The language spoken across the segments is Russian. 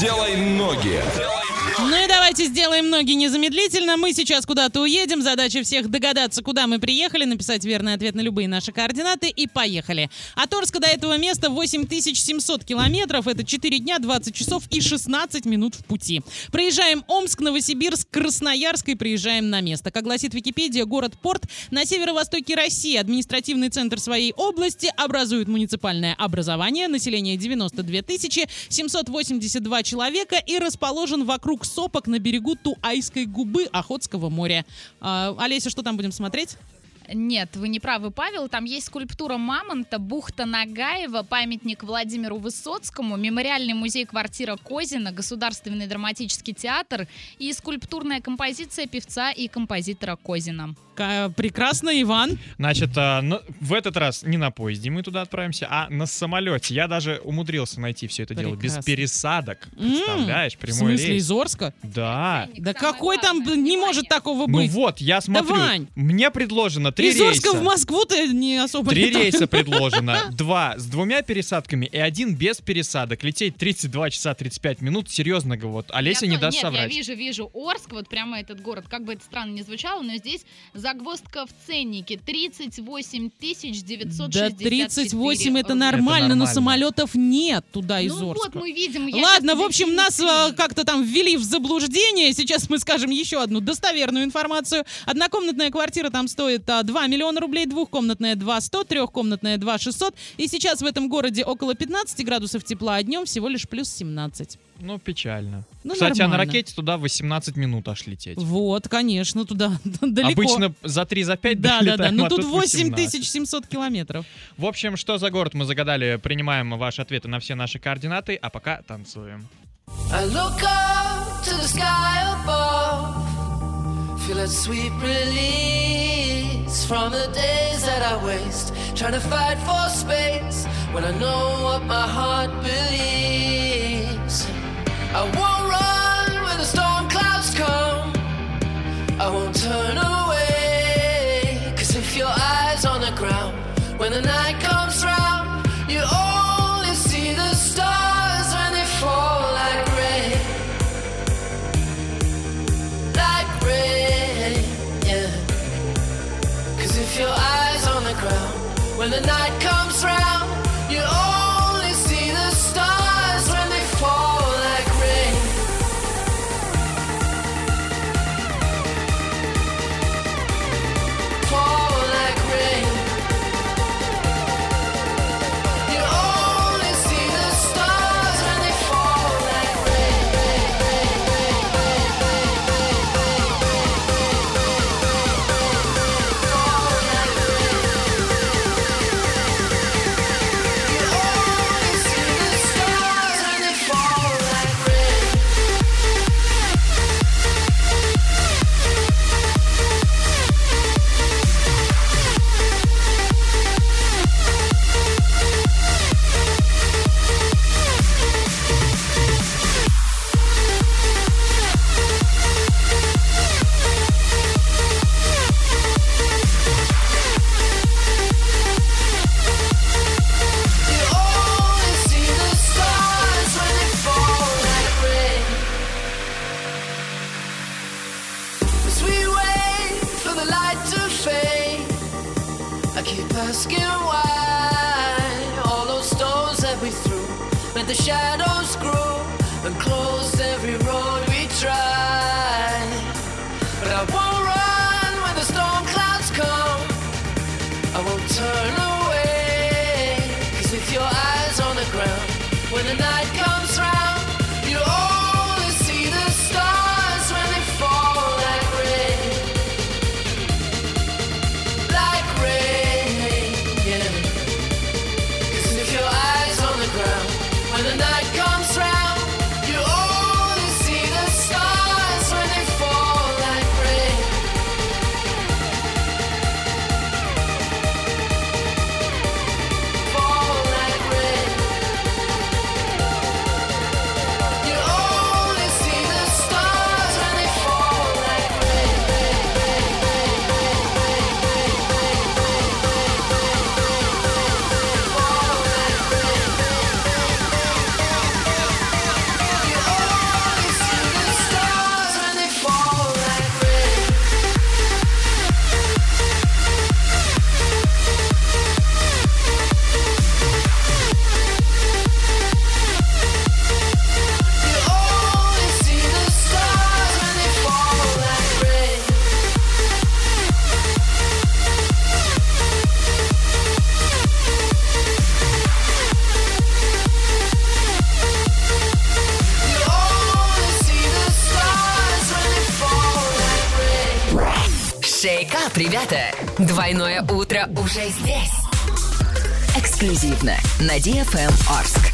Делай ноги. Ну и давайте сделаем ноги незамедлительно. Мы сейчас куда-то уедем. Задача всех догадаться, куда мы приехали, написать верный ответ на любые наши координаты и поехали. От Орска до этого места 8700 километров. Это 4 дня, 20 часов и 16 минут в пути. Проезжаем Омск, Новосибирск, Красноярск и приезжаем на место. Как гласит Википедия, город-порт на северо-востоке России. Административный центр своей области, образует муниципальное образование. Население 92 782 человека и расположен вокруг сопок на берегу Туайской губы Охотского моря. Олеся, что там будем смотреть? Нет, вы не правы, Павел. Там есть скульптура мамонта, бухта Нагаева, памятник Владимиру Высоцкому, мемориальный музей-квартира Козина, Государственный драматический театр и скульптурная композиция певца и композитора Козина. Прекрасно, Иван. Значит, в этот раз не на поезде мы туда отправимся, а на самолете. Я даже умудрился найти все это дело без пересадок. Представляешь, прямой рейс. В смысле, из Орска? Да. Да какой там не может такого быть? Ну вот, я смотрю. Мне предложено 3 рейса. Из Орска в Москву-то не особо. 3 рейса предложено. 2 с 2 пересадками и 1 без пересадок. Лететь 32 часа 35 минут. Серьезно говорю, вот Олеся не даст соврать. Нет, я вижу Орск, вот прямо этот город. Как бы это странно ни звучало, но здесь... Загвоздка в ценнике 38 964. Да 38 это нормально, но самолетов нет туда из Орска. Ну вот мы видим. Ладно, в общем, нас как-то там ввели в заблуждение. Сейчас мы скажем еще одну достоверную информацию. Однокомнатная квартира там стоит 2 миллиона рублей, двухкомнатная 2 100, трехкомнатная 2 600. И сейчас в этом городе около 15 градусов тепла, а днем всего лишь плюс 17. Ну, печально. Ну, кстати, нормально. А на ракете туда 18 минут аж лететь. Вот, конечно, туда далеко. Обычно за 3-5 долетаем, да. Но тут 8700 километров. В общем, что за город мы загадали, принимаем ваши ответы на все наши координаты, а пока танцуем. I won't run when the storm clouds come. I won't turn away. Cause if your eyes on the ground, when the night comes round, you only see the stars when they fall like rain. Like rain, yeah. Cause if your eyes on the ground, when the night comes round, you only see the stars when they fall. Asking why all those stones that we threw let the shadows grow and close every road we try. But I won't run when the storm clouds come. I won't turn away. Cause with your eyes on the ground, when the night comes round, you only see the stars when they fall like rain. Like rain. When the night comes round. ребята, двойное утро уже здесь. Эксклюзивно на DFM Орск.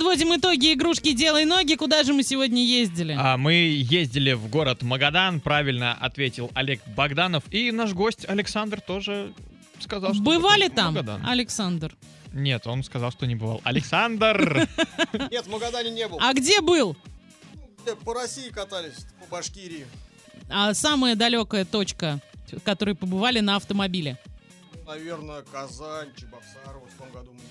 Подводим итоги игрушки «Делай ноги». Куда же мы сегодня ездили? Мы ездили в город Магадан. Правильно ответил Олег Богданов. И наш гость Александр тоже сказал, что... Бывали там, Магадан. Александр? Нет, он сказал, что не бывал. Александр! Нет, в Магадане не был. А где был? По России катались, по Башкирии. А самая далекая точка, в которой побывали на автомобиле? Наверное, Казань, Чебоксары. В том году мы ездили.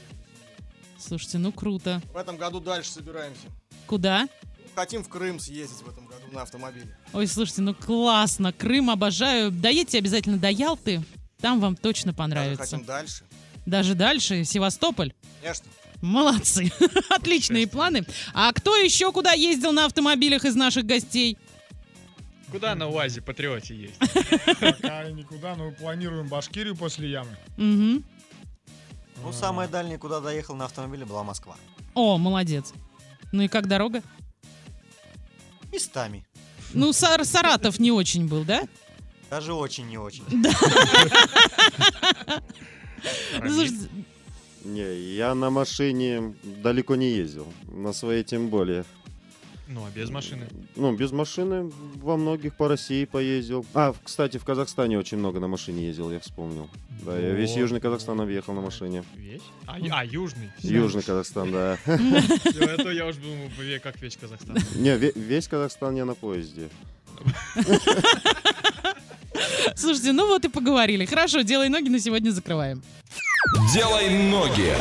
Слушайте, ну круто. В этом году дальше собираемся. Куда? Хотим в Крым съездить в этом году на автомобиле. Ой, слушайте, ну классно. Крым обожаю. Доедьте обязательно до Ялты. Там вам точно понравится. Даже хотим дальше. Даже дальше? Севастополь? Конечно. Молодцы. Отличные планы. А кто еще куда ездил на автомобилях из наших гостей? Куда на УАЗе Патриоте ездить? Пока никуда, но планируем Башкирию после ямы. Угу. Ну, самая дальняя, куда доехал на автомобиле, была Москва. О, молодец. Ну и как дорога? Местами. Ну, Саратов не очень был, да? Даже очень не очень. Не, я на машине далеко не ездил. На своей тем более. Ну, а без машины? Ну, без машины во многих по России поездил. А, кстати, в Казахстане очень много на машине ездил, я вспомнил. Да, я весь Южный Казахстан объехал на машине. Весь? А Южный? Южный Казахстан, да. Это я уж думал, как весь Казахстан. Не, весь Казахстан я на поезде. Слушайте, ну вот и поговорили. Хорошо, «Делай ноги» на сегодня закрываем. «Делай ноги».